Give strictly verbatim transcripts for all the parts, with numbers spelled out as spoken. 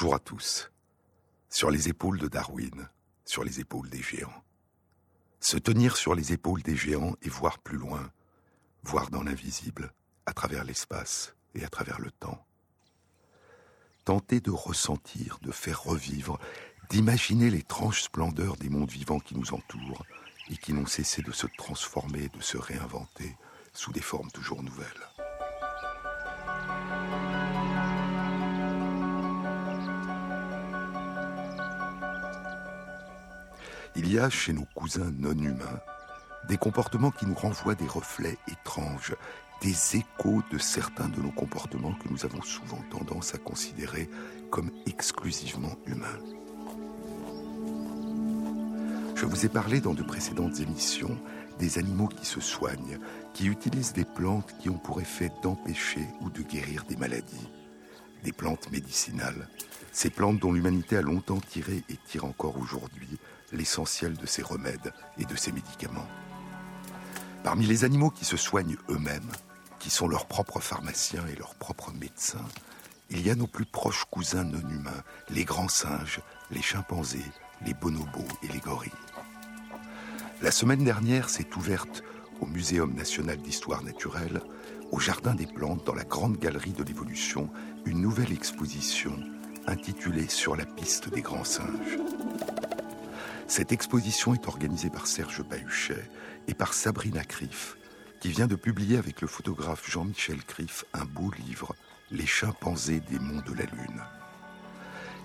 Bonjour à tous. Sur les épaules de Darwin, sur les épaules des géants. Se tenir sur les épaules des géants et voir plus loin, voir dans l'invisible, à travers l'espace et à travers le temps. Tenter de ressentir, de faire revivre, d'imaginer l'étrange splendeur des mondes vivants qui nous entourent et qui n'ont cessé de se transformer, de se réinventer sous des formes toujours nouvelles. Il y a chez nos cousins non humains des comportements qui nous renvoient des reflets étranges, des échos de certains de nos comportements que nous avons souvent tendance à considérer comme exclusivement humains. Je vous ai parlé dans de précédentes émissions des animaux qui se soignent, qui utilisent des plantes qui ont pour effet d'empêcher ou de guérir des maladies. Des plantes médicinales, ces plantes dont l'humanité a longtemps tiré et tire encore aujourd'hui l'essentiel de ses remèdes et de ses médicaments. Parmi les animaux qui se soignent eux-mêmes, qui sont leurs propres pharmaciens et leurs propres médecins, il y a nos plus proches cousins non humains, les grands singes, les chimpanzés, les bonobos et les gorilles. La semaine dernière s'est ouverte au Muséum national d'histoire naturelle, au Jardin des plantes, dans la grande galerie de l'évolution, une nouvelle exposition intitulée « Sur la piste des grands singes ». Cette exposition est organisée par Serge Bahuchet et par Sabrina Krief, qui vient de publier avec le photographe Jean-Michel Criff un beau livre « Les chimpanzés des monts de la Lune ».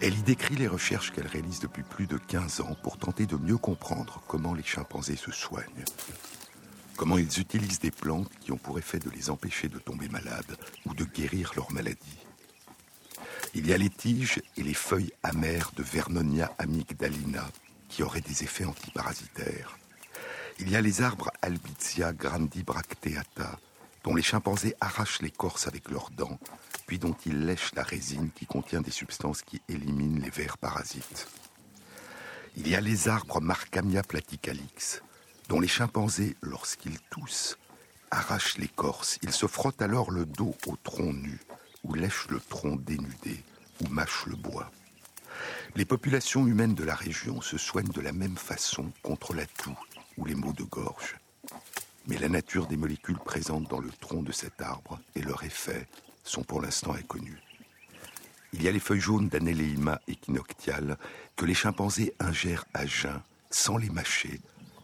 Elle y décrit les recherches qu'elle réalise depuis plus de quinze ans pour tenter de mieux comprendre comment les chimpanzés se soignent. Comment ils utilisent des plantes qui ont pour effet de les empêcher de tomber malades ou de guérir leurs maladies. Il y a les tiges et les feuilles amères de Vernonia amygdalina qui auraient des effets antiparasitaires. Il y a les arbres Albizia grandibracteata dont les chimpanzés arrachent l'écorce avec leurs dents, puis dont ils lèchent la résine qui contient des substances qui éliminent les vers parasites. Il y a les arbres Marcamia platicalix, dont les chimpanzés, lorsqu'ils toussent, arrachent l'écorce. Ils se frottent alors le dos au tronc nu, ou lèchent le tronc dénudé, ou mâchent le bois. Les populations humaines de la région se soignent de la même façon contre la toux ou les maux de gorge. Mais la nature des molécules présentes dans le tronc de cet arbre et leur effet sont pour l'instant inconnus. Il y a les feuilles jaunes d'Aneléima équinoctiale que les chimpanzés ingèrent à jeun, sans les mâcher,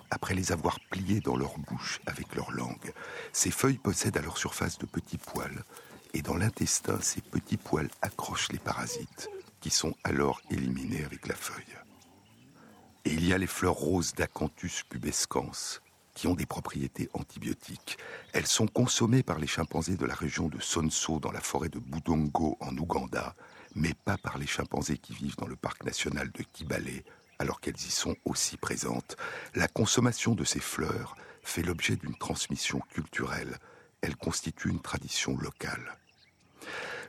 après les avoir pliées dans leur bouche avec leur langue. Ces feuilles possèdent à leur surface de petits poils, et dans l'intestin, ces petits poils accrochent les parasites, qui sont alors éliminés avec la feuille. Et il y a les fleurs roses d'Acanthus pubescens, qui ont des propriétés antibiotiques. Elles sont consommées par les chimpanzés de la région de Sonso dans la forêt de Budongo en Ouganda, mais pas par les chimpanzés qui vivent dans le parc national de Kibale, alors qu'elles y sont aussi présentes. La consommation de ces fleurs fait l'objet d'une transmission culturelle. Elle constitue une tradition locale.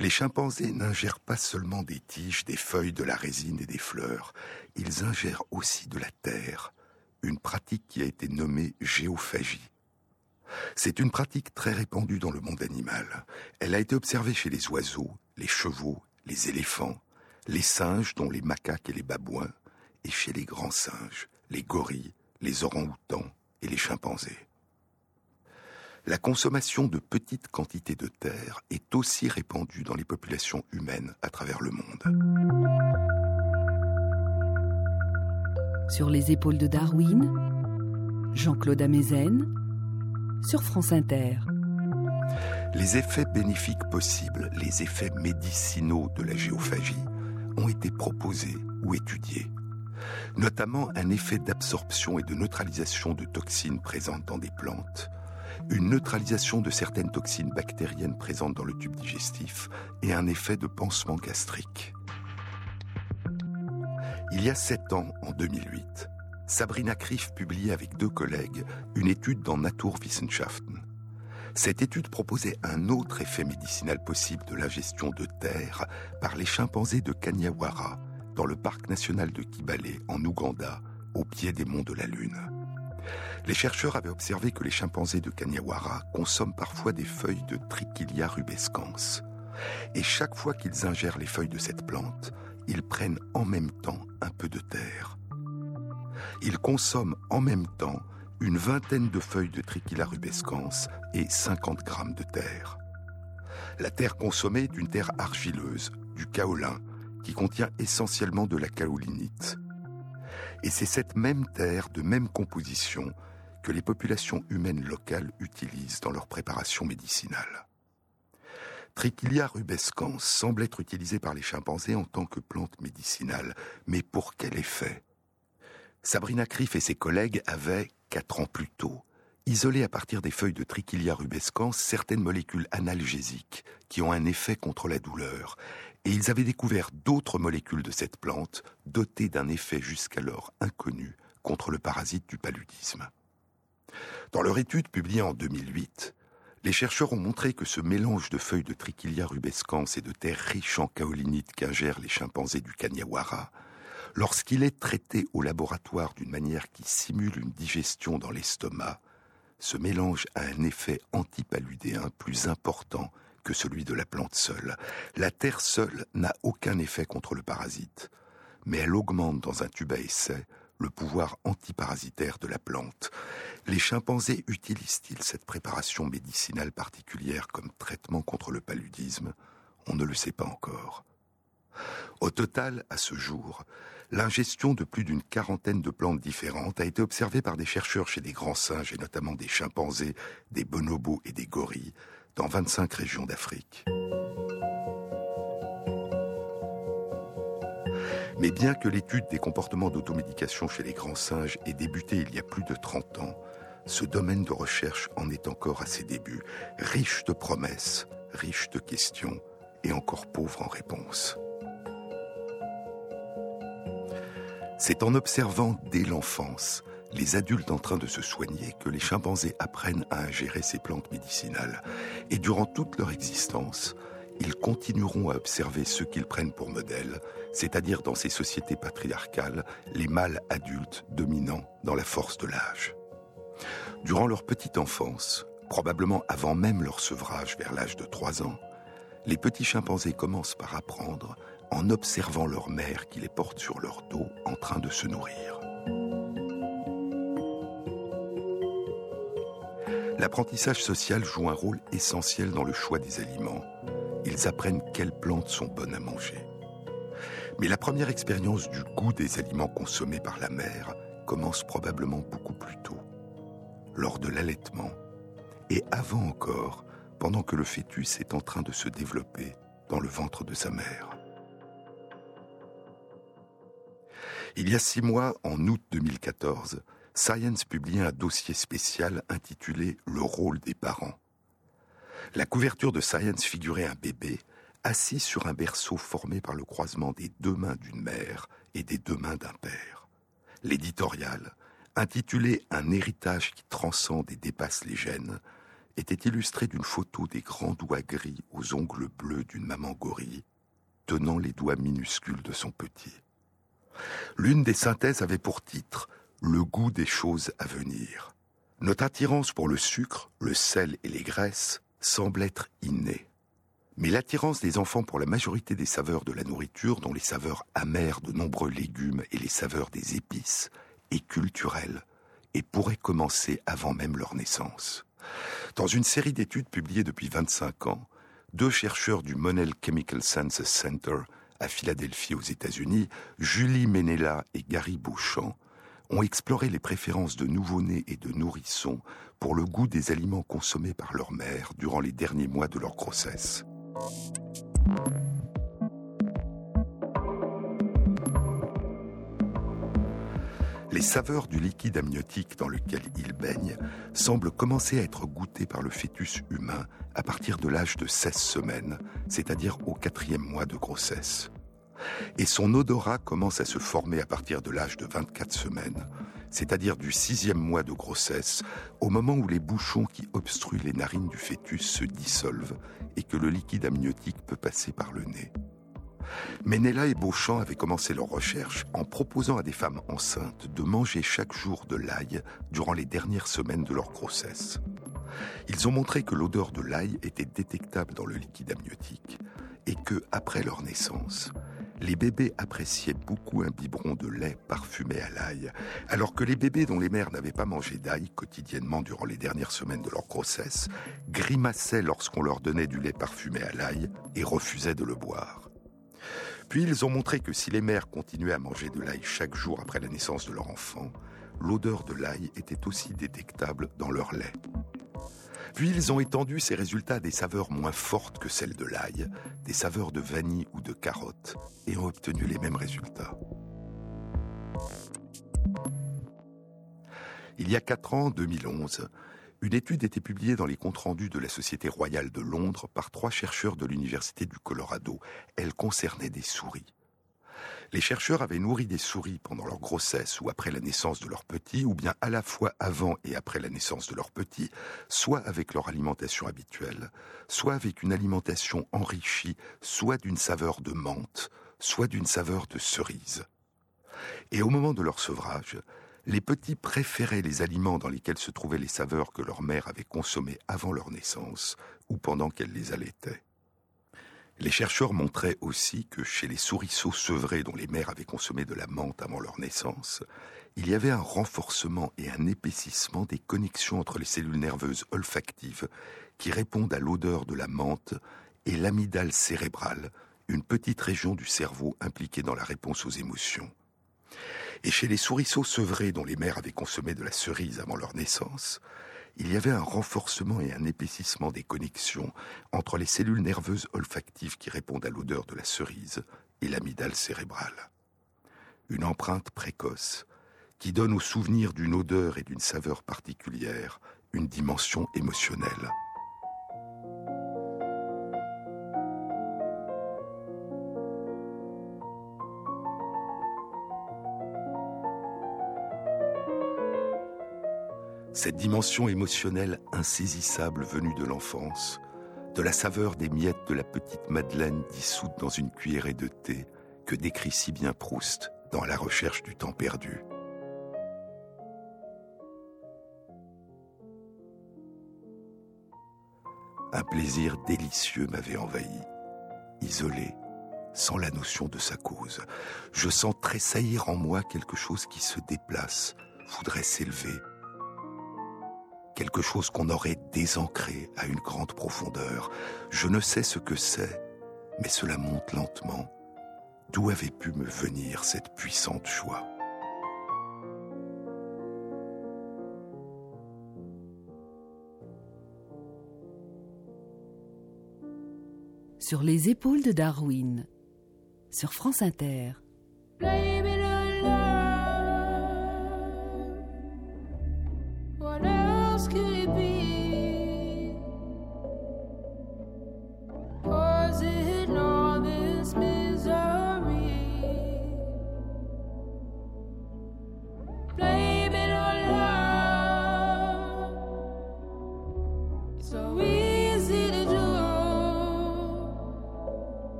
Les chimpanzés n'ingèrent pas seulement des tiges, des feuilles, de la résine et des fleurs. Ils ingèrent aussi de la terre. Une pratique qui a été nommée géophagie. C'est une pratique très répandue dans le monde animal. Elle a été observée chez les oiseaux, les chevaux, les éléphants, les singes dont les macaques et les babouins, et chez les grands singes, les gorilles, les orang-outans et les chimpanzés. La consommation de petites quantités de terre est aussi répandue dans les populations humaines à travers le monde. Sur les épaules de Darwin, Jean-Claude Ameisen, sur France Inter. Les effets bénéfiques possibles, les effets médicinaux de la géophagie ont été proposés ou étudiés. Notamment un effet d'absorption et de neutralisation de toxines présentes dans des plantes, une neutralisation de certaines toxines bactériennes présentes dans le tube digestif et un effet de pansement gastrique. Il y a sept ans, en deux mille huit, Sabrina Krief publiait avec deux collègues une étude dans Naturwissenschaften. Cette étude proposait un autre effet médicinal possible de l'ingestion de terre par les chimpanzés de Kanyawara, dans le parc national de Kibale, en Ouganda, au pied des monts de la Lune. Les chercheurs avaient observé que les chimpanzés de Kanyawara consomment parfois des feuilles de Trichilia rubescens. Et chaque fois qu'ils ingèrent les feuilles de cette plante, ils prennent en même temps un peu de terre. Ils consomment en même temps une vingtaine de feuilles de Trichilia rubescens et cinquante grammes de terre. La terre consommée est une terre argileuse, du kaolin, qui contient essentiellement de la kaolinite. Et c'est cette même terre, de même composition, que les populations humaines locales utilisent dans leur préparation médicinale. Trichilia rubescens semble être utilisée par les chimpanzés en tant que plante médicinale, mais pour quel effet ? Sabrina Krief et ses collègues avaient, quatre ans plus tôt, isolé à partir des feuilles de Trichilia rubescens certaines molécules analgésiques qui ont un effet contre la douleur, et ils avaient découvert d'autres molécules de cette plante dotées d'un effet jusqu'alors inconnu contre le parasite du paludisme. Dans leur étude publiée en deux mille huit, les chercheurs ont montré que ce mélange de feuilles de Trichilia rubescens et de terre riche en kaolinite qu'ingèrent les chimpanzés du Kanyawara, lorsqu'il est traité au laboratoire d'une manière qui simule une digestion dans l'estomac, ce mélange a un effet antipaludéen plus important que celui de la plante seule. La terre seule n'a aucun effet contre le parasite, mais elle augmente dans un tube à essai le pouvoir antiparasitaire de la plante. Les chimpanzés utilisent-ils cette préparation médicinale particulière comme traitement contre le paludisme ? On ne le sait pas encore. Au total, à ce jour, l'ingestion de plus d'une quarantaine de plantes différentes a été observée par des chercheurs chez des grands singes et notamment des chimpanzés, des bonobos et des gorilles dans vingt-cinq régions d'Afrique. Mais bien que l'étude des comportements d'automédication chez les grands singes ait débuté il y a plus de trente ans, ce domaine de recherche en est encore à ses débuts, riche de promesses, riche de questions et encore pauvre en réponses. C'est en observant dès l'enfance les adultes en train de se soigner que les chimpanzés apprennent à ingérer ces plantes médicinales. Et durant toute leur existence, ils continueront à observer ceux qu'ils prennent pour modèle, c'est-à-dire dans ces sociétés patriarcales, les mâles adultes dominants dans la force de l'âge. Durant leur petite enfance, probablement avant même leur sevrage vers l'âge de trois ans, les petits chimpanzés commencent par apprendre en observant leur mère qui les porte sur leur dos en train de se nourrir. L'apprentissage social joue un rôle essentiel dans le choix des aliments. Ils apprennent quelles plantes sont bonnes à manger. Mais la première expérience du goût des aliments consommés par la mère commence probablement beaucoup plus tôt, lors de l'allaitement, et avant encore, pendant que le fœtus est en train de se développer dans le ventre de sa mère. Il y a six mois, en août deux mille quatorze, Science publiait un dossier spécial intitulé « Le rôle des parents ». La couverture de Science figurait un bébé assis sur un berceau formé par le croisement des deux mains d'une mère et des deux mains d'un père. L'éditorial, intitulé « Un héritage qui transcende et dépasse les gènes », était illustré d'une photo des grands doigts gris aux ongles bleus d'une maman gorille, tenant les doigts minuscules de son petit. L'une des synthèses avait pour titre « Le goût des choses à venir ». Notre attirance pour le sucre, le sel et les graisses semble être innée. Mais l'attirance des enfants pour la majorité des saveurs de la nourriture, dont les saveurs amères de nombreux légumes et les saveurs des épices, est culturelle et pourrait commencer avant même leur naissance. Dans une série d'études publiées depuis vingt-cinq ans, deux chercheurs du Monell Chemical Sciences Center à Philadelphie aux États-Unis, Julie Menella et Gary Beauchamp ont exploré les préférences de nouveau-nés et de nourrissons pour le goût des aliments consommés par leur mère durant les derniers mois de leur grossesse. Les saveurs du liquide amniotique dans lequel ils baignent semblent commencer à être goûtées par le fœtus humain à partir de l'âge de seize semaines, c'est-à-dire au quatrième mois de grossesse. Et son odorat commence à se former à partir de l'âge de vingt-quatre semaines, c'est-à-dire du sixième mois de grossesse, au moment où les bouchons qui obstruent les narines du fœtus se dissolvent et que le liquide amniotique peut passer par le nez. Menella et Beauchamp avaient commencé leur recherche en proposant à des femmes enceintes de manger chaque jour de l'ail durant les dernières semaines de leur grossesse. Ils ont montré que l'odeur de l'ail était détectable dans le liquide amniotique et que, après leur naissance, les bébés appréciaient beaucoup un biberon de lait parfumé à l'ail, alors que les bébés dont les mères n'avaient pas mangé d'ail quotidiennement durant les dernières semaines de leur grossesse grimaçaient lorsqu'on leur donnait du lait parfumé à l'ail et refusaient de le boire. Puis ils ont montré que si les mères continuaient à manger de l'ail chaque jour après la naissance de leur enfant, l'odeur de l'ail était aussi détectable dans leur lait. Puis ils ont étendu ces résultats à des saveurs moins fortes que celles de l'ail, des saveurs de vanille ou de carotte, et ont obtenu les mêmes résultats. Il y a quatre ans, deux mille onze, une étude était publiée dans les comptes rendus de la Société royale de Londres par trois chercheurs de l'Université du Colorado. Elle concernait des souris. Les chercheurs avaient nourri des souris pendant leur grossesse ou après la naissance de leur petit, ou bien à la fois avant et après la naissance de leur petit, soit avec leur alimentation habituelle, soit avec une alimentation enrichie, soit d'une saveur de menthe, soit d'une saveur de cerise. Et au moment de leur sevrage, les petits préféraient les aliments dans lesquels se trouvaient les saveurs que leur mère avait consommées avant leur naissance ou pendant qu'elle les allaitait. Les chercheurs montraient aussi que chez les souriceaux sevrés dont les mères avaient consommé de la menthe avant leur naissance, il y avait un renforcement et un épaississement des connexions entre les cellules nerveuses olfactives qui répondent à l'odeur de la menthe et l'amygdale cérébrale, une petite région du cerveau impliquée dans la réponse aux émotions. Et chez les souriceaux sevrés dont les mères avaient consommé de la cerise avant leur naissance, il y avait un renforcement et un épaississement des connexions entre les cellules nerveuses olfactives qui répondent à l'odeur de la cerise et l'amygdale cérébrale. Une empreinte précoce qui donne au souvenir d'une odeur et d'une saveur particulière une dimension émotionnelle. Cette dimension émotionnelle insaisissable venue de l'enfance, de la saveur des miettes de la petite madeleine dissoute dans une cuillerée de thé que décrit si bien Proust dans La recherche du temps perdu. Un plaisir délicieux m'avait envahi, isolé, sans la notion de sa cause. Je sens tressaillir en moi quelque chose qui se déplace, voudrait s'élever, quelque chose qu'on aurait désancré à une grande profondeur. Je ne sais ce que c'est, mais cela monte lentement. D'où avait pu me venir cette puissante joie ? Sur les épaules de Darwin, sur France Inter.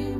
You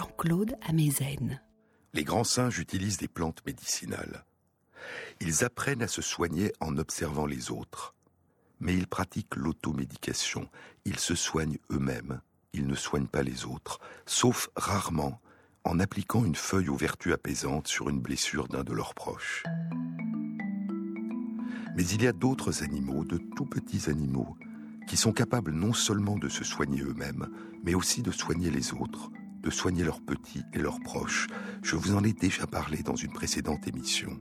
Jean-Claude Ameisen. Les grands singes utilisent des plantes médicinales. Ils apprennent à se soigner en observant les autres. Mais ils pratiquent l'automédication. Ils se soignent eux-mêmes. Ils ne soignent pas les autres, sauf rarement en appliquant une feuille aux vertus apaisantes sur une blessure d'un de leurs proches. Mais il y a d'autres animaux, de tout petits animaux, qui sont capables non seulement de se soigner eux-mêmes, mais aussi de soigner les autres, de soigner leurs petits et leurs proches. Je vous en ai déjà parlé dans une précédente émission.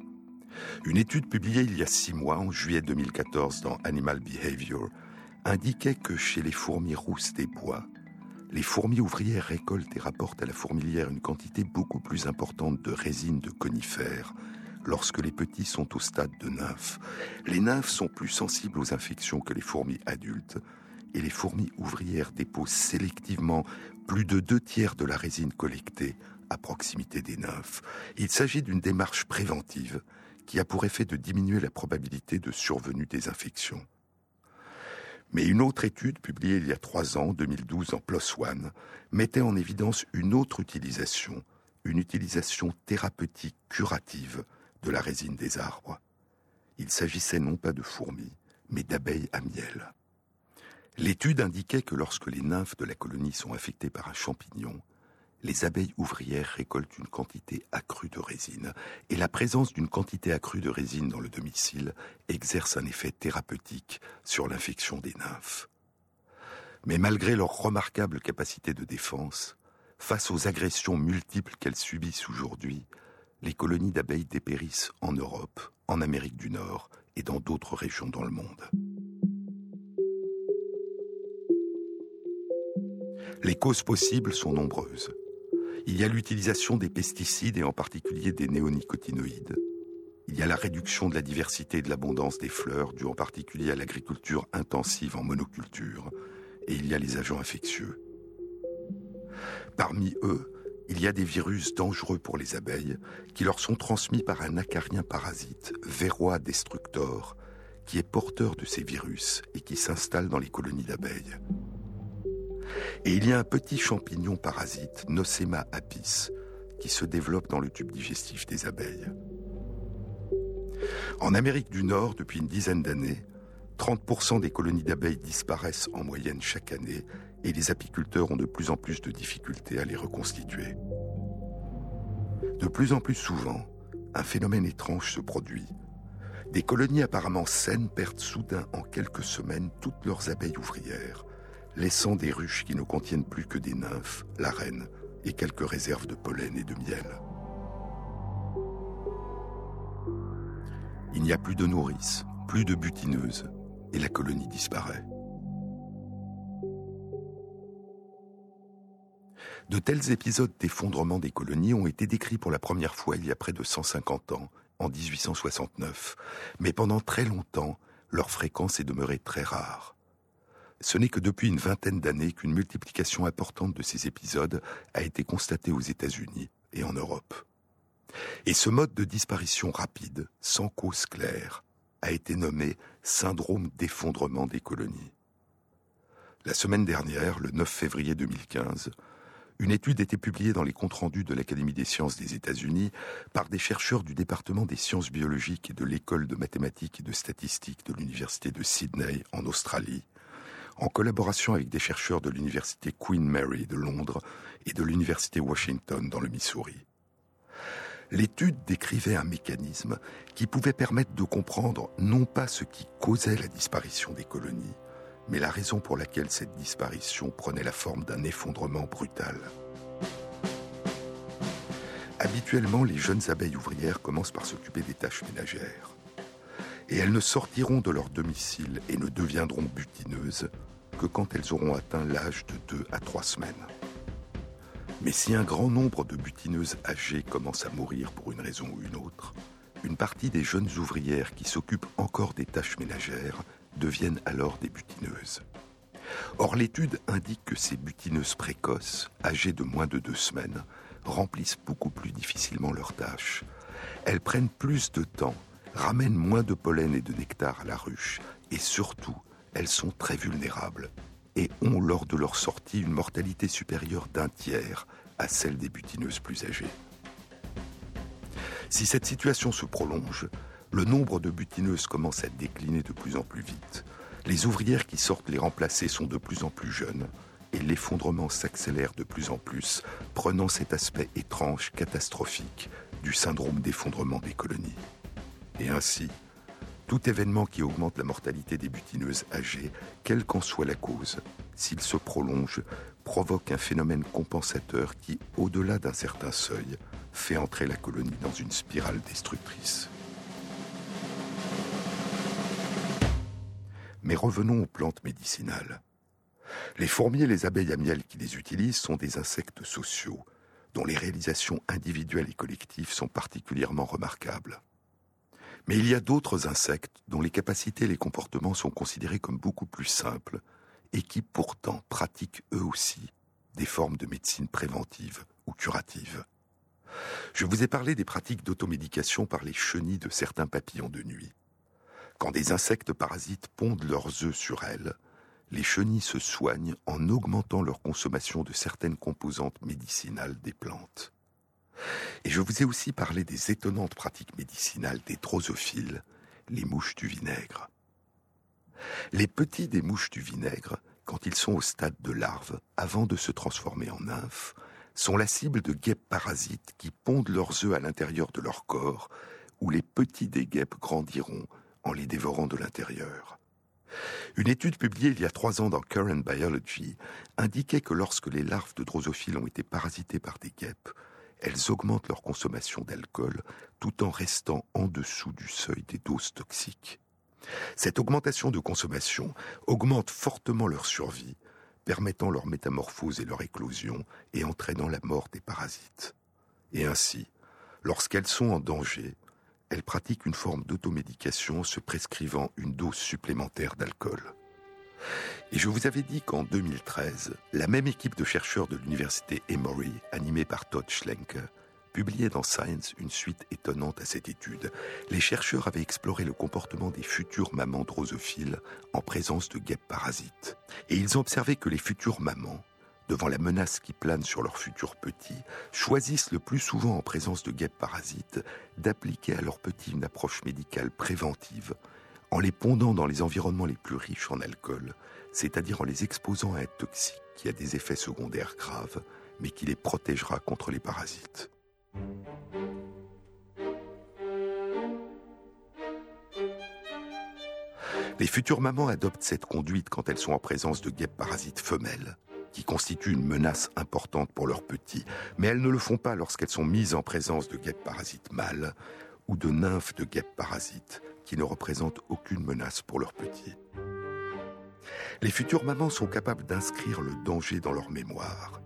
Une étude publiée il y a six mois, en juillet deux mille quatorze, dans Animal Behavior, indiquait que chez les fourmis rousses des bois, les fourmis ouvrières récoltent et rapportent à la fourmilière une quantité beaucoup plus importante de résine de conifères lorsque les petits sont au stade de nymphes. Les nymphes sont plus sensibles aux infections que les fourmis adultes et les fourmis ouvrières déposent sélectivement plus de deux tiers de la résine collectée à proximité des nymphes. Il s'agit d'une démarche préventive qui a pour effet de diminuer la probabilité de survenue des infections. Mais une autre étude, publiée il y a trois ans, en deux mille douze, en PLOS ONE, mettait en évidence une autre utilisation, une utilisation thérapeutique curative de la résine des arbres. Il s'agissait non pas de fourmis, mais d'abeilles à miel. L'étude indiquait que lorsque les nymphes de la colonie sont affectées par un champignon, les abeilles ouvrières récoltent une quantité accrue de résine, et la présence d'une quantité accrue de résine dans le domicile exerce un effet thérapeutique sur l'infection des nymphes. Mais malgré leur remarquable capacité de défense, face aux agressions multiples qu'elles subissent aujourd'hui, les colonies d'abeilles dépérissent en Europe, en Amérique du Nord et dans d'autres régions dans le monde. Les causes possibles sont nombreuses. Il y a l'utilisation des pesticides et en particulier des néonicotinoïdes. Il y a la réduction de la diversité et de l'abondance des fleurs, due en particulier à l'agriculture intensive en monoculture. Et il y a les agents infectieux. Parmi eux, il y a des virus dangereux pour les abeilles qui leur sont transmis par un acarien parasite, Varroa destructor, qui est porteur de ces virus et qui s'installe dans les colonies d'abeilles. Et il y a un petit champignon parasite, Nosema apis, qui se développe dans le tube digestif des abeilles. En Amérique du Nord, depuis une dizaine d'années, trente pour cent des colonies d'abeilles disparaissent en moyenne chaque année et les apiculteurs ont de plus en plus de difficultés à les reconstituer. De plus en plus souvent, un phénomène étrange se produit. Des colonies apparemment saines perdent soudain en quelques semaines toutes leurs abeilles ouvrières, laissant des ruches qui ne contiennent plus que des nymphes, la reine et quelques réserves de pollen et de miel. Il n'y a plus de nourrices, plus de butineuses, et la colonie disparaît. De tels épisodes d'effondrement des colonies ont été décrits pour la première fois il y a près de cent cinquante ans, en dix-huit cent soixante-neuf, mais pendant très longtemps, leur fréquence est demeurée très rare. Ce n'est que depuis une vingtaine d'années qu'une multiplication importante de ces épisodes a été constatée aux États-Unis et en Europe. Et ce mode de disparition rapide, sans cause claire, a été nommé « syndrome d'effondrement des colonies ». La semaine dernière, le neuf février deux mille quinze, une étude était publiée dans les comptes rendus de l'Académie des sciences des États-Unis par des chercheurs du département des sciences biologiques et de l'école de mathématiques et de statistiques de l'université de Sydney en Australie, en collaboration avec des chercheurs de l'université Queen Mary de Londres et de l'université Washington dans le Missouri. L'étude décrivait un mécanisme qui pouvait permettre de comprendre non pas ce qui causait la disparition des colonies, mais la raison pour laquelle cette disparition prenait la forme d'un effondrement brutal. Habituellement, les jeunes abeilles ouvrières commencent par s'occuper des tâches ménagères. Et elles ne sortiront de leur domicile et ne deviendront butineuses que quand elles auront atteint l'âge de deux à trois semaines. Mais si un grand nombre de butineuses âgées commencent à mourir pour une raison ou une autre, une partie des jeunes ouvrières qui s'occupent encore des tâches ménagères deviennent alors des butineuses. Or, l'étude indique que ces butineuses précoces, âgées de moins de deux semaines, remplissent beaucoup plus difficilement leurs tâches. Elles prennent plus de temps, ramènent moins de pollen et de nectar à la ruche, et surtout, elles sont très vulnérables et ont, lors de leur sortie, une mortalité supérieure d'un tiers à celle des butineuses plus âgées. Si cette situation se prolonge, le nombre de butineuses commence à décliner de plus en plus vite. Les ouvrières qui sortent les remplacer sont de plus en plus jeunes et l'effondrement s'accélère de plus en plus, prenant cet aspect étrange, catastrophique du syndrome d'effondrement des colonies. Et ainsi, tout événement qui augmente la mortalité des butineuses âgées, quelle qu'en soit la cause, s'il se prolonge, provoque un phénomène compensateur qui, au-delà d'un certain seuil, fait entrer la colonie dans une spirale destructrice. Mais revenons aux plantes médicinales. Les fourmis et les abeilles à miel qui les utilisent sont des insectes sociaux, dont les réalisations individuelles et collectives sont particulièrement remarquables. Mais il y a d'autres insectes dont les capacités et les comportements sont considérés comme beaucoup plus simples et qui pourtant pratiquent eux aussi des formes de médecine préventive ou curative. Je vous ai parlé des pratiques d'automédication par les chenilles de certains papillons de nuit. Quand des insectes parasites pondent leurs œufs sur elles, les chenilles se soignent en augmentant leur consommation de certaines composantes médicinales des plantes. Et je vous ai aussi parlé des étonnantes pratiques médicinales des drosophiles, les mouches du vinaigre. Les petits des mouches du vinaigre, quand ils sont au stade de larve, avant de se transformer en nymphes, sont la cible de guêpes parasites qui pondent leurs œufs à l'intérieur de leur corps, où les petits des guêpes grandiront en les dévorant de l'intérieur. Une étude publiée il y a trois ans dans Current Biology indiquait que lorsque les larves de drosophiles ont été parasitées par des guêpes, elles augmentent leur consommation d'alcool tout en restant en dessous du seuil des doses toxiques. Cette augmentation de consommation augmente fortement leur survie, permettant leur métamorphose et leur éclosion et entraînant la mort des parasites. Et ainsi, lorsqu'elles sont en danger, elles pratiquent une forme d'automédication se prescrivant une dose supplémentaire d'alcool. Et je vous avais dit qu'en deux mille treize, la même équipe de chercheurs de l'université Emory, animée par Todd Schlenke, publiait dans Science une suite étonnante à cette étude. Les chercheurs avaient exploré le comportement des futures mamans drosophiles en présence de guêpes parasites. Et ils ont observé que les futures mamans, devant la menace qui plane sur leurs futurs petits, choisissent le plus souvent en présence de guêpes parasites d'appliquer à leurs petits une approche médicale préventive en les pondant dans les environnements les plus riches en alcool, c'est-à-dire en les exposant à un toxique qui a des effets secondaires graves, mais qui les protégera contre les parasites. Les futures mamans adoptent cette conduite quand elles sont en présence de guêpes parasites femelles, qui constituent une menace importante pour leurs petits, mais elles ne le font pas lorsqu'elles sont mises en présence de guêpes parasites mâles ou de nymphes de guêpes parasites qui ne représentent aucune menace pour leurs petits. Les futures mamans sont capables d'inscrire le danger dans leur mémoire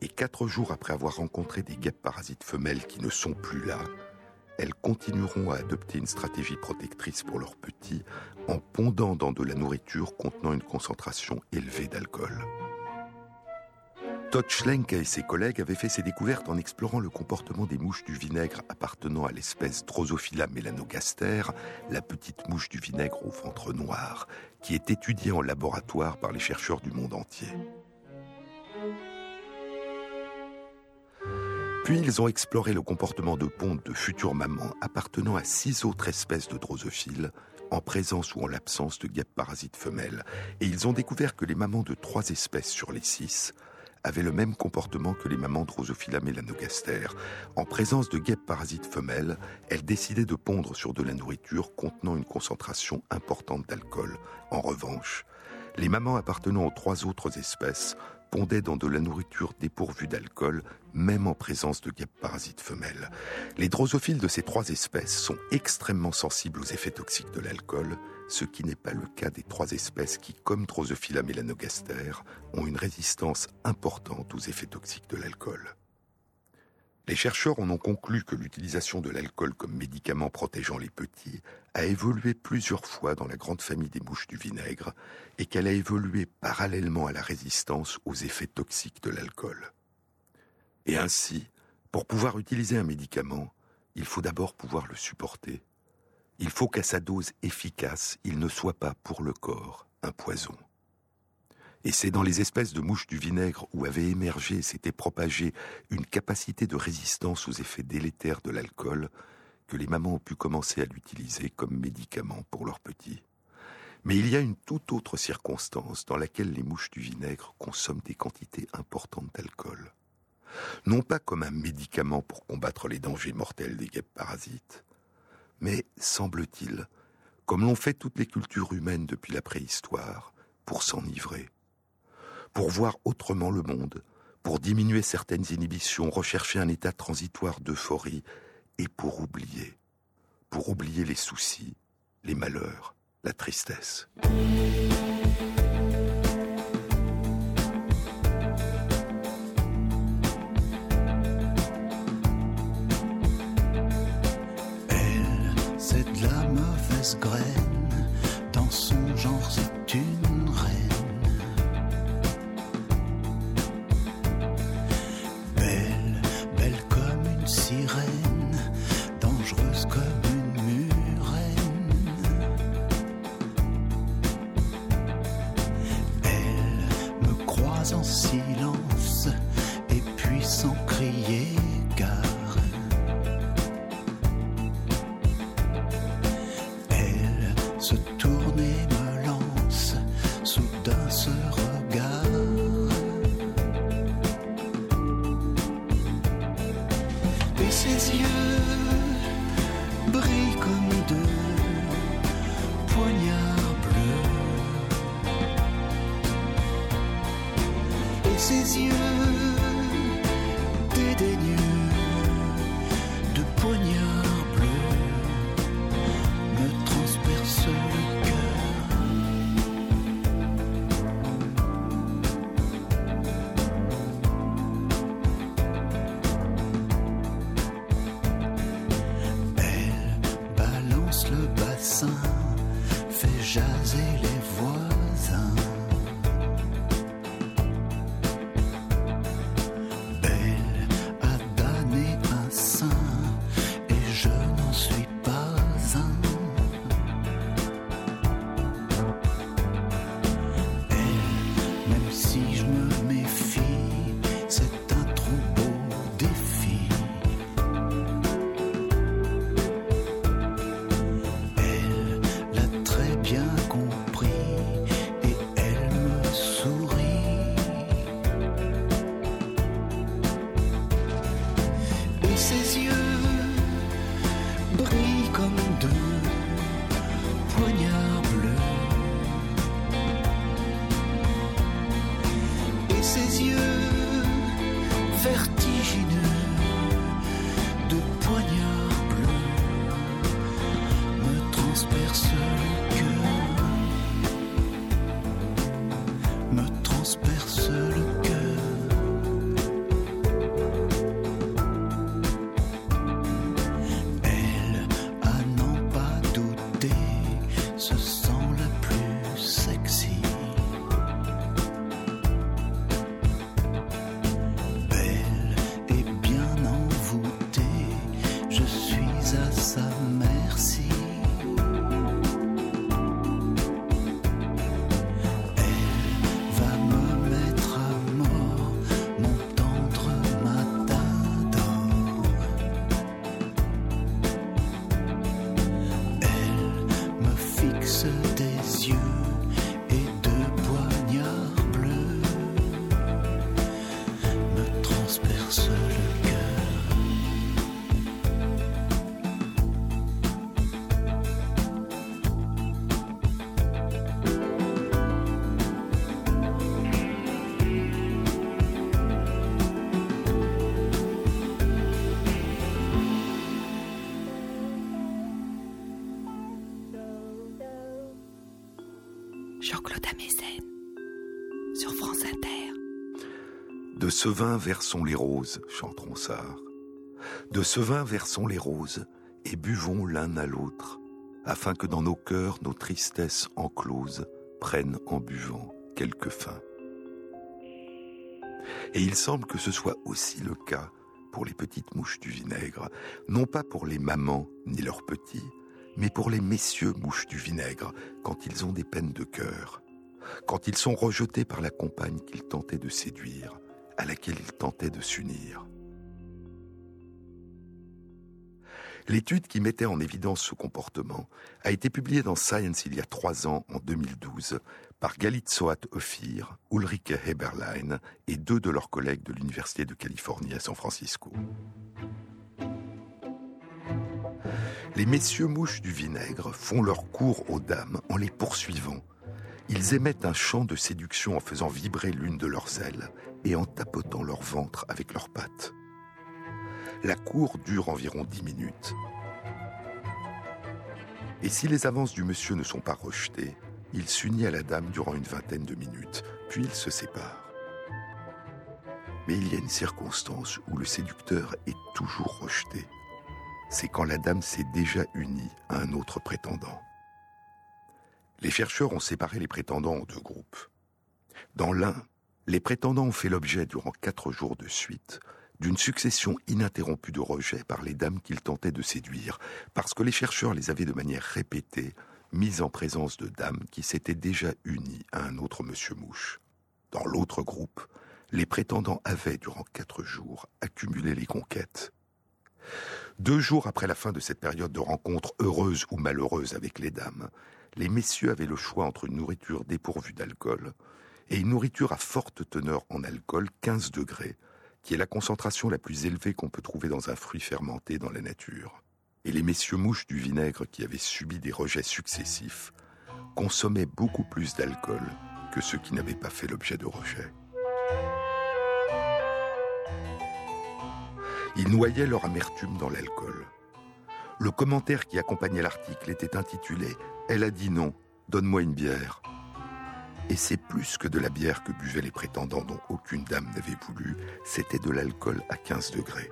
et quatre jours après avoir rencontré des guêpes parasites femelles qui ne sont plus là, elles continueront à adopter une stratégie protectrice pour leurs petits en pondant dans de la nourriture contenant une concentration élevée d'alcool. Todd Schlenke et ses collègues avaient fait ces découvertes en explorant le comportement des mouches du vinaigre appartenant à l'espèce Drosophila melanogaster, la petite mouche du vinaigre au ventre noir, qui est étudiée en laboratoire par les chercheurs du monde entier. Puis ils ont exploré le comportement de ponte de futures mamans appartenant à six autres espèces de drosophiles, en présence ou en l'absence de guêpes parasites femelles, et ils ont découvert que les mamans de trois espèces sur les six avaient le même comportement que les mamans Drosophila melanogaster. En présence de guêpes parasites femelles, elles décidaient de pondre sur de la nourriture contenant une concentration importante d'alcool. En revanche, les mamans appartenant aux trois autres espèces pondaient dans de la nourriture dépourvue d'alcool, même en présence de guêpes parasites femelles. Les drosophiles de ces trois espèces sont extrêmement sensibles aux effets toxiques de l'alcool, ce qui n'est pas le cas des trois espèces qui, comme Drosophila melanogaster, ont une résistance importante aux effets toxiques de l'alcool. Les chercheurs en ont conclu que l'utilisation de l'alcool comme médicament protégeant les petits a évolué plusieurs fois dans la grande famille des mouches du vinaigre et qu'elle a évolué parallèlement à la résistance aux effets toxiques de l'alcool. Et ainsi, pour pouvoir utiliser un médicament, il faut d'abord pouvoir le supporter. Il faut qu'à sa dose efficace, il ne soit pas pour le corps un poison. Et c'est dans les espèces de mouches du vinaigre où avait émergé, s'était propagée une capacité de résistance aux effets délétères de l'alcool que les mamans ont pu commencer à l'utiliser comme médicament pour leurs petits. Mais il y a une toute autre circonstance dans laquelle les mouches du vinaigre consomment des quantités importantes d'alcool. Non pas comme un médicament pour combattre les dangers mortels des guêpes parasites, mais, semble-t-il, comme l'ont fait toutes les cultures humaines depuis la préhistoire, pour s'enivrer, pour voir autrement le monde, pour diminuer certaines inhibitions, rechercher un état transitoire d'euphorie, et pour oublier, pour oublier les soucis, les malheurs, la tristesse. Elle, c'est de la mauvaise graine, dans son genre c'est une reine. Belle, belle comme une sirène, dangereuse comme en silence et puis sans crier gare. Elle se tourne et me lance soudain ce regard. Et ses yeux brillent comme deux poignards. Ses yeux dédaigneux de poignards bleus me transpercent le cœur. Elle balance le bassin, fait jaser les voisins. Jean-Claude Ameisen, sur France Inter. De ce vin versons les roses, chante Ronsard. De ce vin versons les roses, et buvons l'un à l'autre, afin que dans nos cœurs, nos tristesses encloses, prennent en buvant quelque fin. Et il semble que ce soit aussi le cas pour les petites mouches du vinaigre, non pas pour les mamans ni leurs petits, mais pour les messieurs mouches du vinaigre, quand ils ont des peines de cœur. quand ils sont rejetés par la compagne qu'ils tentaient de séduire, à laquelle ils tentaient de s'unir. L'étude qui mettait en évidence ce comportement a été publiée dans Science il y a trois ans, en deux mille douze, par Galit Shohat Ophir, Ulrike Heberlein et deux de leurs collègues de l'Université de Californie à San Francisco. Les messieurs mouches du vinaigre font leur cours aux dames en les poursuivant. Ils émettent un chant de séduction en faisant vibrer l'une de leurs ailes et en tapotant leur ventre avec leurs pattes. La cour dure environ dix minutes. Et si les avances du monsieur ne sont pas rejetées, il s'unit à la dame durant une vingtaine de minutes, puis ils se séparent. Mais il y a une circonstance où le séducteur est toujours rejeté. C'est quand la dame s'est déjà unie à un autre prétendant. Les chercheurs ont séparé les prétendants en deux groupes. Dans l'un, les prétendants ont fait l'objet durant quatre jours de suite d'une succession ininterrompue de rejets par les dames qu'ils tentaient de séduire, parce que les chercheurs les avaient de manière répétée mises en présence de dames qui s'étaient déjà unies à un autre monsieur mouche. Dans l'autre groupe, les prétendants avaient, durant quatre jours, accumulé les conquêtes. Deux jours après la fin de cette période de rencontre heureuse ou malheureuse avec les dames, les messieurs avaient le choix entre une nourriture dépourvue d'alcool et une nourriture à forte teneur en alcool, quinze degrés, qui est la concentration la plus élevée qu'on peut trouver dans un fruit fermenté dans la nature. Et les messieurs mouches du vinaigre, qui avaient subi des rejets successifs, consommaient beaucoup plus d'alcool que ceux qui n'avaient pas fait l'objet de rejets. Ils noyaient leur amertume dans l'alcool. Le commentaire qui accompagnait l'article était intitulé « Elle a dit non, donne-moi une bière ». Et c'est plus que de la bière que buvaient les prétendants dont aucune dame n'avait voulu, c'était de l'alcool à quinze degrés.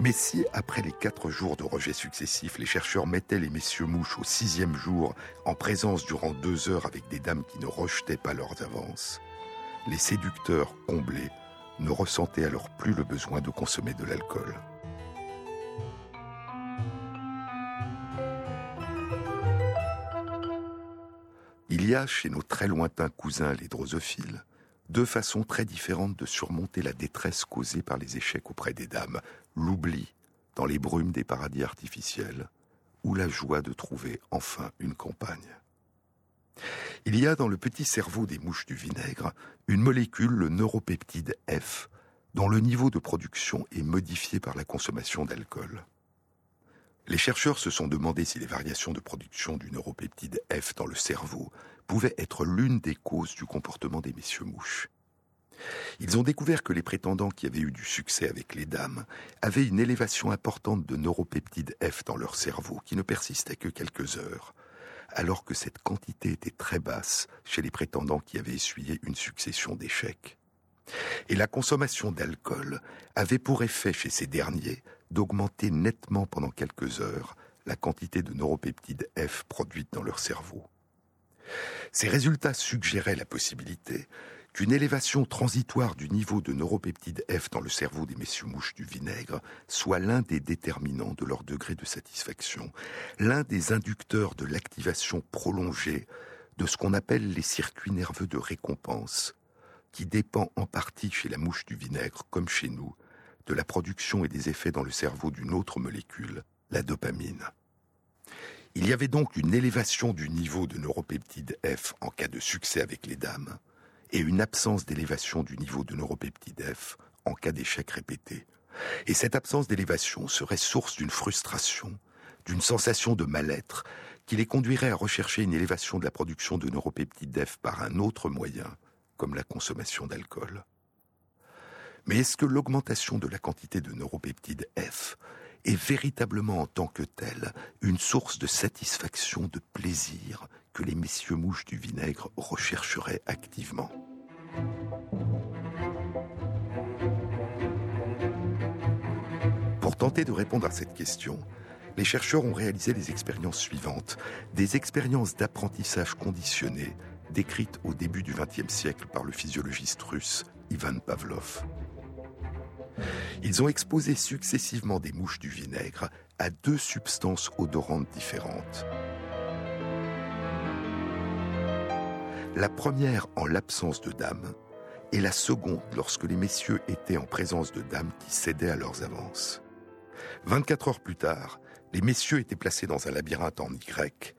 Mais si, après les quatre jours de rejets successifs, les chercheurs mettaient les messieurs mouches au sixième jour, en présence durant deux heures avec des dames qui ne rejetaient pas leurs avances, les séducteurs, comblés, ne ressentaient alors plus le besoin de consommer de l'alcool. Il y a, chez nos très lointains cousins les drosophiles, deux façons très différentes de surmonter la détresse causée par les échecs auprès des dames. L'oubli, dans les brumes des paradis artificiels, ou la joie de trouver enfin une compagne. Il y a dans le petit cerveau des mouches du vinaigre une molécule, le neuropeptide F, dont le niveau de production est modifié par la consommation d'alcool. Les chercheurs se sont demandé si les variations de production du neuropeptide F dans le cerveau pouvaient être l'une des causes du comportement des messieurs mouches. Ils ont découvert que les prétendants qui avaient eu du succès avec les dames avaient une élévation importante de neuropeptide F dans leur cerveau qui ne persistait que quelques heures, alors que cette quantité était très basse chez les prétendants qui avaient essuyé une succession d'échecs. Et la consommation d'alcool avait pour effet chez ces derniers d'augmenter nettement pendant quelques heures la quantité de neuropeptide F produite dans leur cerveau. Ces résultats suggéraient la possibilité qu'une élévation transitoire du niveau de neuropeptide F dans le cerveau des messieurs mouches du vinaigre soit l'un des déterminants de leur degré de satisfaction, l'un des inducteurs de l'activation prolongée de ce qu'on appelle les circuits nerveux de récompense, qui dépend en partie chez la mouche du vinaigre, comme chez nous, de la production et des effets dans le cerveau d'une autre molécule, la dopamine. Il y avait donc une élévation du niveau de neuropeptide F en cas de succès avec les dames, et une absence d'élévation du niveau de neuropeptide F en cas d'échec répété. Et cette absence d'élévation serait source d'une frustration, d'une sensation de mal-être, qui les conduirait à rechercher une élévation de la production de neuropeptide F par un autre moyen, comme la consommation d'alcool. Mais est-ce que l'augmentation de la quantité de neuropeptide F est véritablement en tant que telle une source de satisfaction, de plaisir que les messieurs mouches du vinaigre rechercheraient activement ? Pour tenter de répondre à cette question, les chercheurs ont réalisé les expériences suivantes, des expériences d'apprentissage conditionné décrite au début du vingtième siècle par le physiologiste russe Ivan Pavlov. Ils ont exposé successivement des mouches du vinaigre à deux substances odorantes différentes. la première en l'absence de dames, et la seconde lorsque les messieurs étaient en présence de dames qui cédaient à leurs avances. vingt-quatre heures plus tard, les messieurs étaient placés dans un labyrinthe en Y,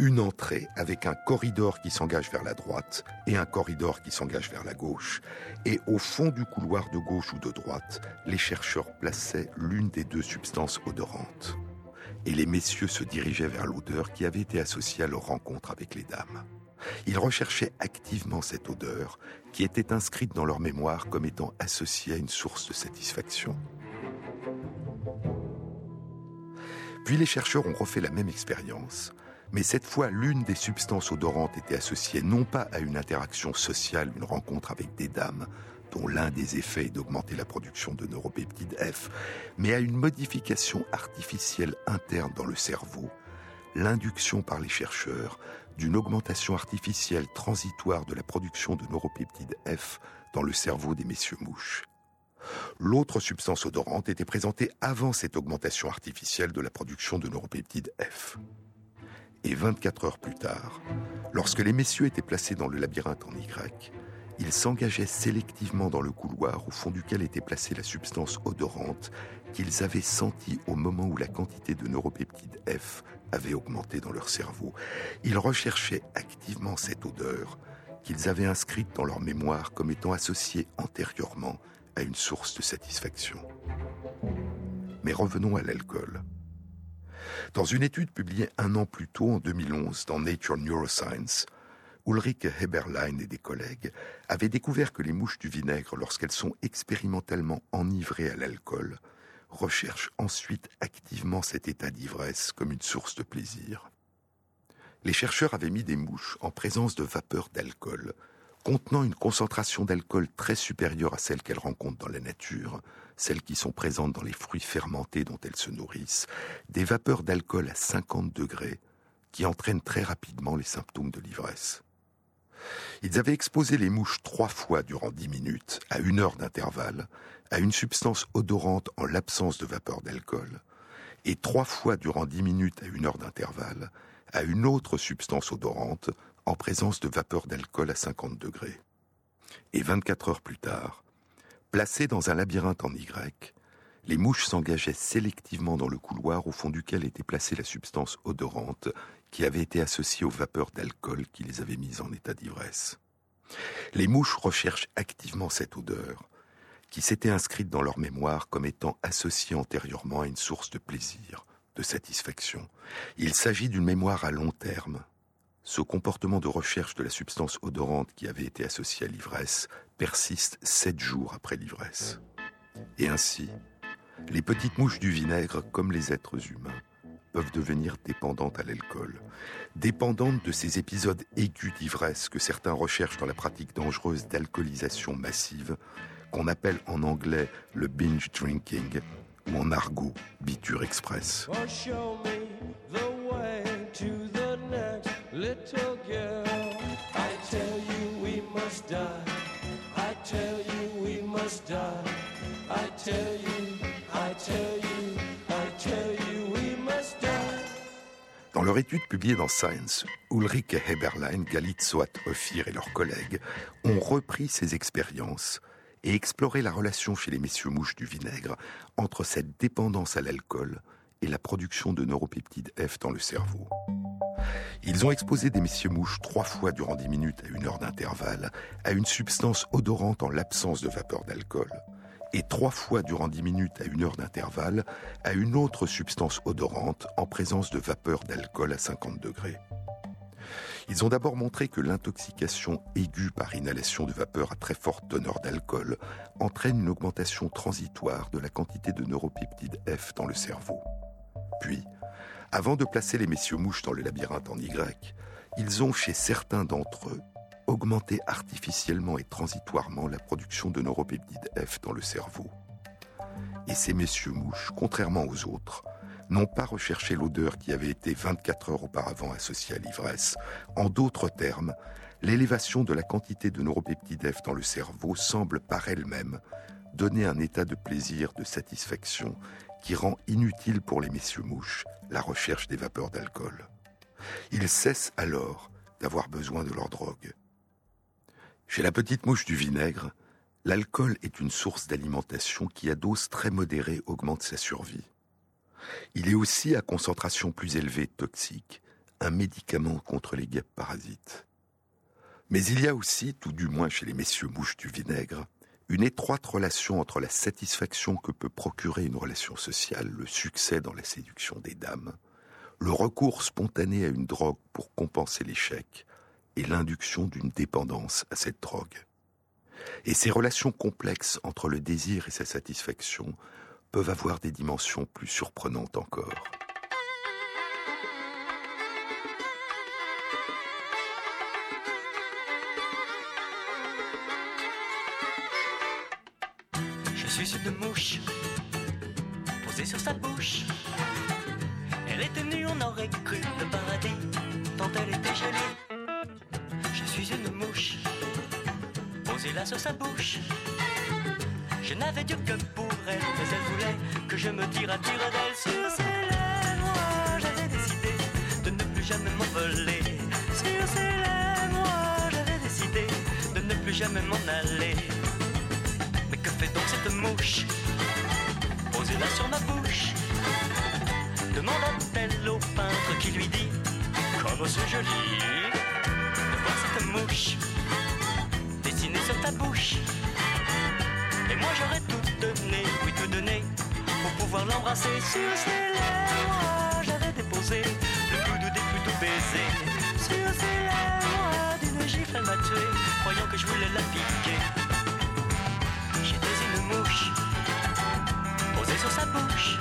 une entrée avec un corridor qui s'engage vers la droite et un corridor qui s'engage vers la gauche. Et au fond du couloir de gauche ou de droite, les chercheurs plaçaient l'une des deux substances odorantes. Et les messieurs se dirigeaient vers l'odeur qui avait été associée à leur rencontre avec les dames. Ils recherchaient activement cette odeur qui était inscrite dans leur mémoire comme étant associée à une source de satisfaction. Puis les chercheurs ont refait la même expérience, mais cette fois, l'une des substances odorantes était associée non pas à une interaction sociale, une rencontre avec des dames, dont l'un des effets est d'augmenter la production de neuropeptide F, mais à une modification artificielle interne dans le cerveau, l'induction par les chercheurs d'une augmentation artificielle transitoire de la production de neuropeptide F dans le cerveau des messieurs mouches. L'autre substance odorante était présentée avant cette augmentation artificielle de la production de neuropeptide F. Et vingt-quatre heures plus tard, lorsque les messieurs étaient placés dans le labyrinthe en Y, ils s'engageaient sélectivement dans le couloir au fond duquel était placée la substance odorante qu'ils avaient sentie au moment où la quantité de neuropeptide F avait augmenté dans leur cerveau. Ils recherchaient activement cette odeur qu'ils avaient inscrite dans leur mémoire comme étant associée antérieurement à une source de satisfaction. Mais revenons à l'alcool. Dans une étude publiée un an plus tôt, en deux mille onze, dans Nature Neuroscience, Ulrike Heberlein et des collègues avaient découvert que les mouches du vinaigre, lorsqu'elles sont expérimentalement enivrées à l'alcool, recherchent ensuite activement cet état d'ivresse comme une source de plaisir. Les chercheurs avaient mis des mouches en présence de vapeur d'alcool, contenant une concentration d'alcool très supérieure à celle qu'elles rencontrent dans la nature, celles qui sont présentes dans les fruits fermentés dont elles se nourrissent, des vapeurs d'alcool à cinquante degrés qui entraînent très rapidement les symptômes de l'ivresse. Ils avaient exposé les mouches trois fois durant dix minutes, à une heure d'intervalle, à une substance odorante en l'absence de vapeur d'alcool, et trois fois durant dix minutes à une heure d'intervalle, à une autre substance odorante en présence de vapeur d'alcool à cinquante degrés. Et vingt-quatre heures plus tard, placées dans un labyrinthe en Y, les mouches s'engageaient sélectivement dans le couloir au fond duquel était placée la substance odorante qui avait été associée aux vapeurs d'alcool qui les avaient mises en état d'ivresse. Les mouches recherchent activement cette odeur qui s'était inscrite dans leur mémoire comme étant associée antérieurement à une source de plaisir, de satisfaction. Il s'agit d'une mémoire à long terme. Ce comportement de recherche de la substance odorante qui avait été associée à l'ivresse persiste sept jours après l'ivresse. Et ainsi, les petites mouches du vinaigre, comme les êtres humains, peuvent devenir dépendantes à l'alcool, dépendantes de ces épisodes aigus d'ivresse que certains recherchent dans la pratique dangereuse d'alcoolisation massive, qu'on appelle en anglais le binge drinking, ou en argot, biture express. Little girl, I tell you we must die, I tell you we must die, I tell you, I tell you, I tell you we must die. Dans leur étude publiée dans Science, Ulrike Heberlein, Galit Shohat Ophir et leurs collègues ont repris ces expériences et exploré la relation chez les messieurs mouches du vinaigre entre cette dépendance à l'alcool et la production de neuropeptide F dans le cerveau. Ils ont exposé des messieurs mouches trois fois durant dix minutes à une heure d'intervalle à une substance odorante en l'absence de vapeur d'alcool et trois fois durant dix minutes à une heure d'intervalle à une autre substance odorante en présence de vapeur d'alcool à cinquante degrés. Ils ont d'abord montré que l'intoxication aiguë par inhalation de vapeur à très forte teneur d'alcool entraîne une augmentation transitoire de la quantité de neuropeptide F dans le cerveau. Puis, avant de placer les messieurs mouches dans le labyrinthe en Y, ils ont, chez certains d'entre eux, augmenté artificiellement et transitoirement la production de neuropeptide F dans le cerveau. Et ces messieurs mouches, contrairement aux autres, n'ont pas recherché l'odeur qui avait été vingt-quatre heures auparavant associée à l'ivresse. En d'autres termes, l'élévation de la quantité de neuropeptide F dans le cerveau semble par elle-même donner un état de plaisir, de satisfaction, qui rend inutile pour les messieurs mouches la recherche des vapeurs d'alcool. Ils cessent alors d'avoir besoin de leur drogue. Chez la petite mouche du vinaigre, l'alcool est une source d'alimentation qui, à dose très modérée, augmente sa survie. Il est aussi, à concentration plus élevée toxique, un médicament contre les guêpes parasites. Mais il y a aussi, tout du moins chez les messieurs mouches du vinaigre, une étroite relation entre la satisfaction que peut procurer une relation sociale, le succès dans la séduction des dames, le recours spontané à une drogue pour compenser l'échec et l'induction d'une dépendance à cette drogue. Et ces relations complexes entre le désir et sa satisfaction peuvent avoir des dimensions plus surprenantes encore. Je suis une mouche, posée sur sa bouche. Elle était nue, on aurait cru le paradis, tant elle était jolie. Je suis une mouche, posée là sur sa bouche. Je n'avais Dieu que pour elle, mais elle voulait que je me tire à tire d'elle. Sur ses lèvres, j'avais décidé de ne plus jamais m'envoler. Sur ses lèvres, j'avais décidé de ne plus jamais m'en aller. Donc cette mouche, posez-la sur ma bouche, demanda-t-elle au peintre qui lui dit, comme c'est joli, de voir cette mouche, dessinée sur ta bouche, et moi j'aurais tout donné, oui tout donné, pour pouvoir l'embrasser. Sur ses lèvres, j'avais déposé le plus doux des plus doux baisers. Sur ses lèvres, d'une gifle elle m'a tué, croyant que je voulais la piquer. Mouche, posée sur sa bouche.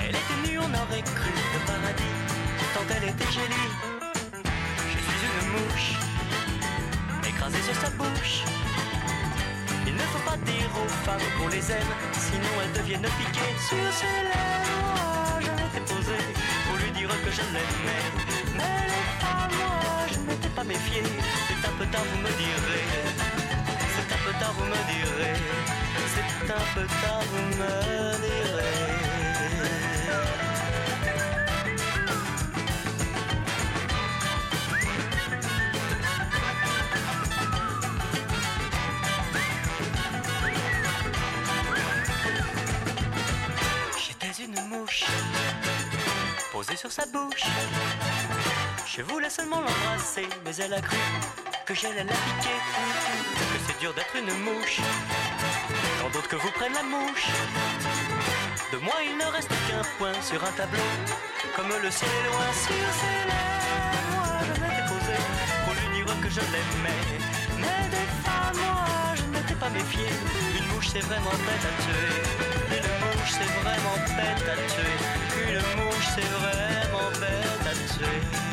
Elle était nue, on aurait cru le paradis, tant elle était jolie. Je suis une mouche, écrasée sur sa bouche. Il ne faut pas dire aux femmes qu'on les aime, sinon elles deviennent piquées. Sur ses lèvres, je m'étais posée pour lui dire que je l'aimais. Mais les femmes, je ne m'étais pas méfiée. C'est un peu tard, vous me direz. C'est un peu tard, vous me direz. C'est un peu tard, vous me direz. J'étais une mouche, posée sur sa bouche. Je voulais seulement l'embrasser, mais elle a cru que j'allais la piquer. C'est dur d'être une mouche, tant d'autres que vous prennent la mouche. De moi il ne reste qu'un point sur un tableau, comme le ciel est loin. Sur ses lèvres, moi je m'étais posée pour lui dire que je l'aimais. Mais des femmes, moi je ne m'étais pas méfiée. Une mouche c'est vraiment bête à tuer. Une mouche c'est vraiment bête à tuer. Une mouche c'est vraiment bête à tuer.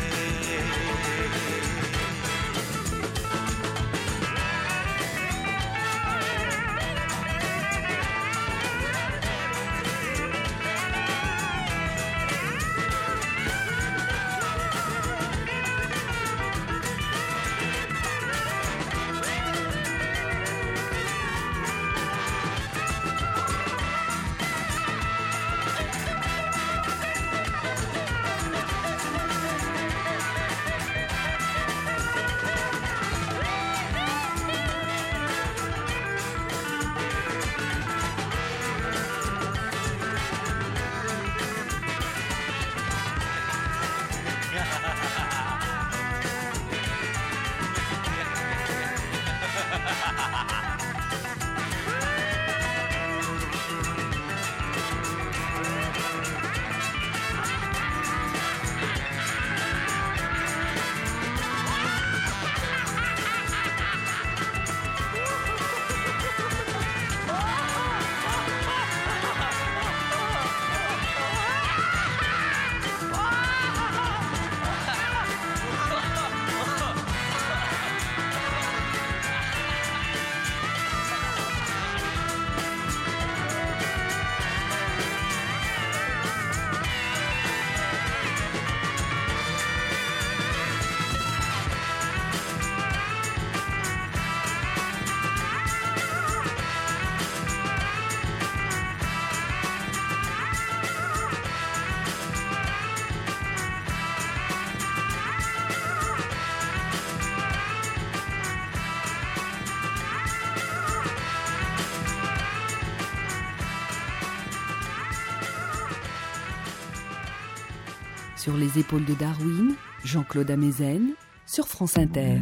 Sur les épaules de Darwin, Jean-Claude Ameisen, sur France Inter.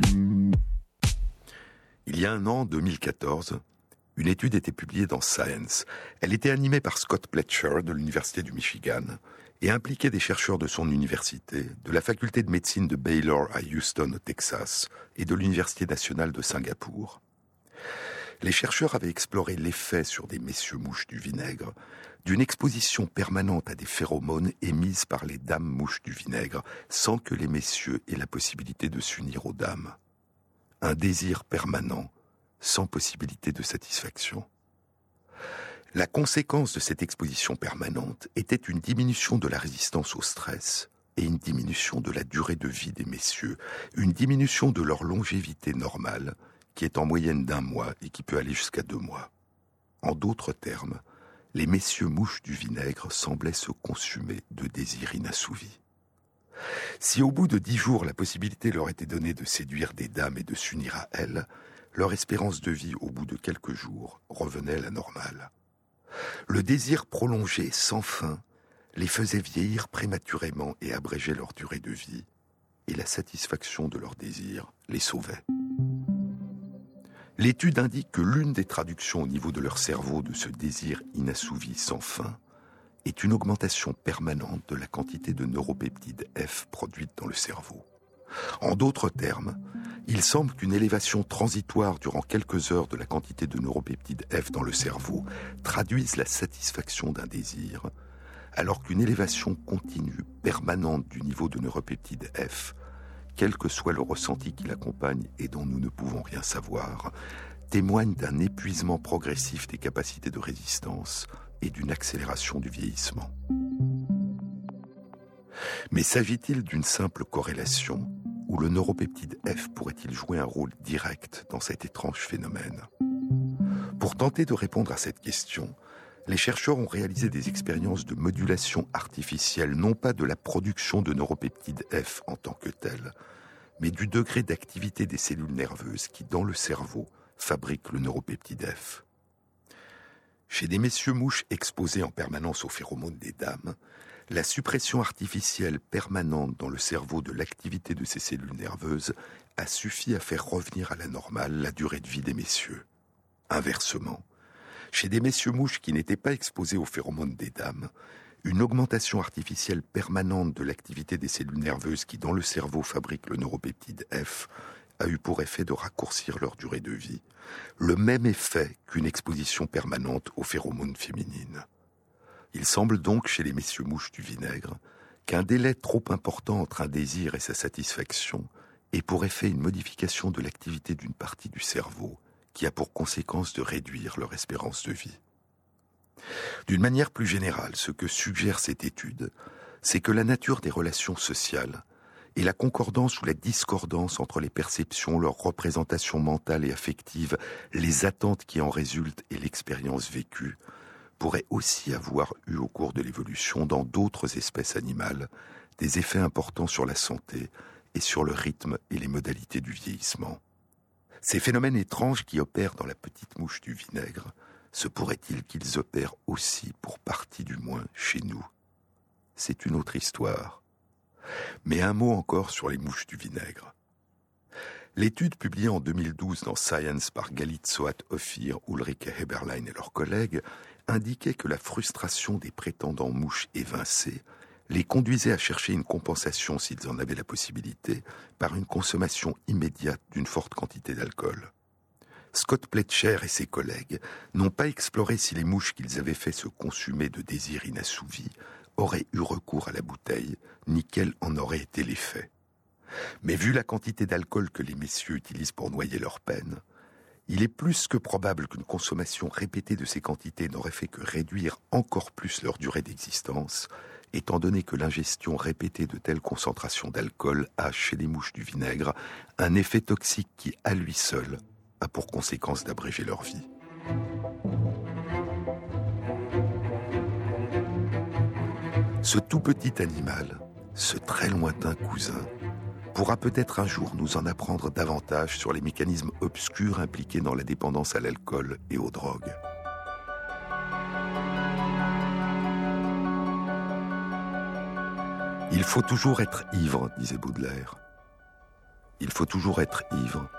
Il y a un an, deux mille quatorze, une étude était publiée dans Science. Elle était animée par Scott Pletcher de l'Université du Michigan et impliquait des chercheurs de son université, de la faculté de médecine de Baylor à Houston, au Texas, et de l'Université nationale de Singapour. Les chercheurs avaient exploré l'effet sur des messieurs mouches du vinaigre d'une exposition permanente à des phéromones émises par les dames mouches du vinaigre sans que les messieurs aient la possibilité de s'unir aux dames. Un désir permanent, sans possibilité de satisfaction. La conséquence de cette exposition permanente était une diminution de la résistance au stress et une diminution de la durée de vie des messieurs, une diminution de leur longévité normale, qui est en moyenne d'un mois et qui peut aller jusqu'à deux mois. En d'autres termes, les messieurs mouches du vinaigre semblaient se consumer de désirs inassouvis. Si au bout de dix jours, la possibilité leur était donnée de séduire des dames et de s'unir à elles, leur espérance de vie au bout de quelques jours revenait à la normale. Le désir prolongé, sans fin, les faisait vieillir prématurément et abrégeait leur durée de vie, et la satisfaction de leur désir les sauvait. L'étude indique que l'une des traductions au niveau de leur cerveau de ce désir inassouvi sans fin est une augmentation permanente de la quantité de neuropeptide F produite dans le cerveau. En d'autres termes, il semble qu'une élévation transitoire durant quelques heures de la quantité de neuropeptide F dans le cerveau traduise la satisfaction d'un désir, alors qu'une élévation continue, permanente du niveau de neuropeptide F, quel que soit le ressenti qui l'accompagne et dont nous ne pouvons rien savoir, témoigne d'un épuisement progressif des capacités de résistance et d'une accélération du vieillissement. Mais s'agit-il d'une simple corrélation ou le neuropeptide F pourrait-il jouer un rôle direct dans cet étrange phénomène ? Pour tenter de répondre à cette question, les chercheurs ont réalisé des expériences de modulation artificielle, non pas de la production de neuropeptide F en tant que telle, mais du degré d'activité des cellules nerveuses qui, dans le cerveau, fabriquent le neuropeptide F. Chez des messieurs mouches exposés en permanence aux phéromones des dames, la suppression artificielle permanente dans le cerveau de l'activité de ces cellules nerveuses a suffi à faire revenir à la normale la durée de vie des messieurs. Inversement, chez des messieurs mouches qui n'étaient pas exposés aux phéromones des dames, une augmentation artificielle permanente de l'activité des cellules nerveuses qui, dans le cerveau, fabriquent le neuropeptide F, a eu pour effet de raccourcir leur durée de vie, le même effet qu'une exposition permanente aux phéromones féminines. Il semble donc, chez les messieurs mouches du vinaigre, qu'un délai trop important entre un désir et sa satisfaction ait pour effet une modification de l'activité d'une partie du cerveau, qui a pour conséquence de réduire leur espérance de vie. D'une manière plus générale, ce que suggère cette étude, c'est que la nature des relations sociales et la concordance ou la discordance entre les perceptions, leurs représentations mentales et affectives, les attentes qui en résultent et l'expérience vécue, pourraient aussi avoir eu au cours de l'évolution dans d'autres espèces animales des effets importants sur la santé et sur le rythme et les modalités du vieillissement. Ces phénomènes étranges qui opèrent dans la petite mouche du vinaigre, se pourrait-il qu'ils opèrent aussi, pour partie du moins, chez nous ? C'est une autre histoire. Mais un mot encore sur les mouches du vinaigre. L'étude publiée en deux mille douze dans Science par Galit Shohat Ophir, Ulrike Heberlein et leurs collègues indiquait que la frustration des prétendants mouches évincées les conduisait à chercher une compensation, s'ils en avaient la possibilité, par une consommation immédiate d'une forte quantité d'alcool. Scott Pletcher et ses collègues n'ont pas exploré si les mouches qu'ils avaient fait se consumer de désirs inassouvis auraient eu recours à la bouteille, ni quel en aurait été l'effet. Mais vu la quantité d'alcool que les messieurs utilisent pour noyer leur peine, il est plus que probable qu'une consommation répétée de ces quantités n'aurait fait que réduire encore plus leur durée d'existence, étant donné que l'ingestion répétée de telles concentrations d'alcool a, chez les mouches du vinaigre, un effet toxique qui, à lui seul, a pour conséquence d'abréger leur vie. Ce tout petit animal, ce très lointain cousin, pourra peut-être un jour nous en apprendre davantage sur les mécanismes obscurs impliqués dans la dépendance à l'alcool et aux drogues. « Il faut toujours être ivre », disait Baudelaire. « Il faut toujours être ivre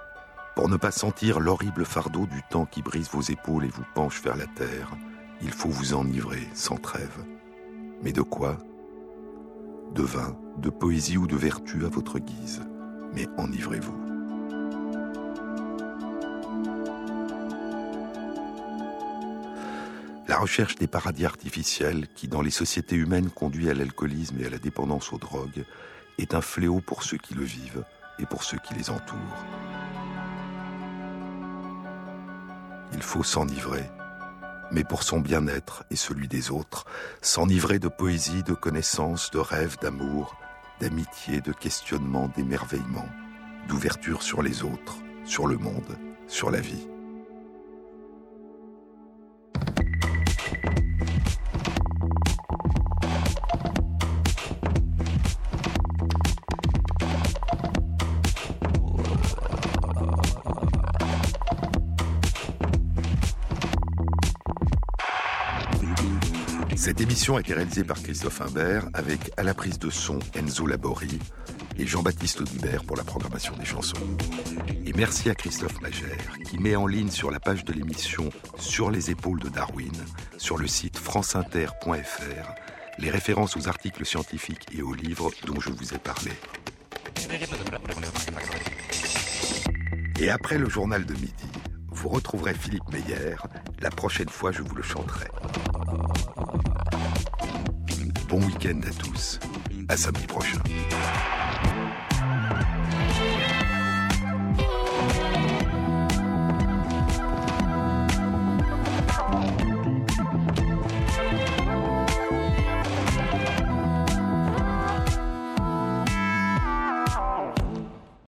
pour ne pas sentir l'horrible fardeau du temps qui brise vos épaules et vous penche vers la terre. Il faut vous enivrer sans trêve. Mais de quoi ? De vin, de poésie ou de vertu à votre guise. Mais enivrez-vous. » La recherche des paradis artificiels qui, dans les sociétés humaines, conduit à l'alcoolisme et à la dépendance aux drogues, est un fléau pour ceux qui le vivent et pour ceux qui les entourent. Il faut s'enivrer, mais pour son bien-être et celui des autres, s'enivrer de poésie, de connaissances, de rêves, d'amour, d'amitié, de questionnement, d'émerveillement, d'ouverture sur les autres, sur le monde, sur la vie. Cette émission a été réalisée par Christophe Imbert avec à la prise de son Enzo Labori et Jean-Baptiste Dubert pour la programmation des chansons. Et merci à Christophe Magère qui met en ligne sur la page de l'émission Sur les épaules de Darwin, sur le site franceinter point fr, les références aux articles scientifiques et aux livres dont je vous ai parlé. Et après le journal de midi, vous retrouverez Philippe Meyer. La prochaine fois, je vous le chanterai. Bon week-end à tous. À samedi prochain.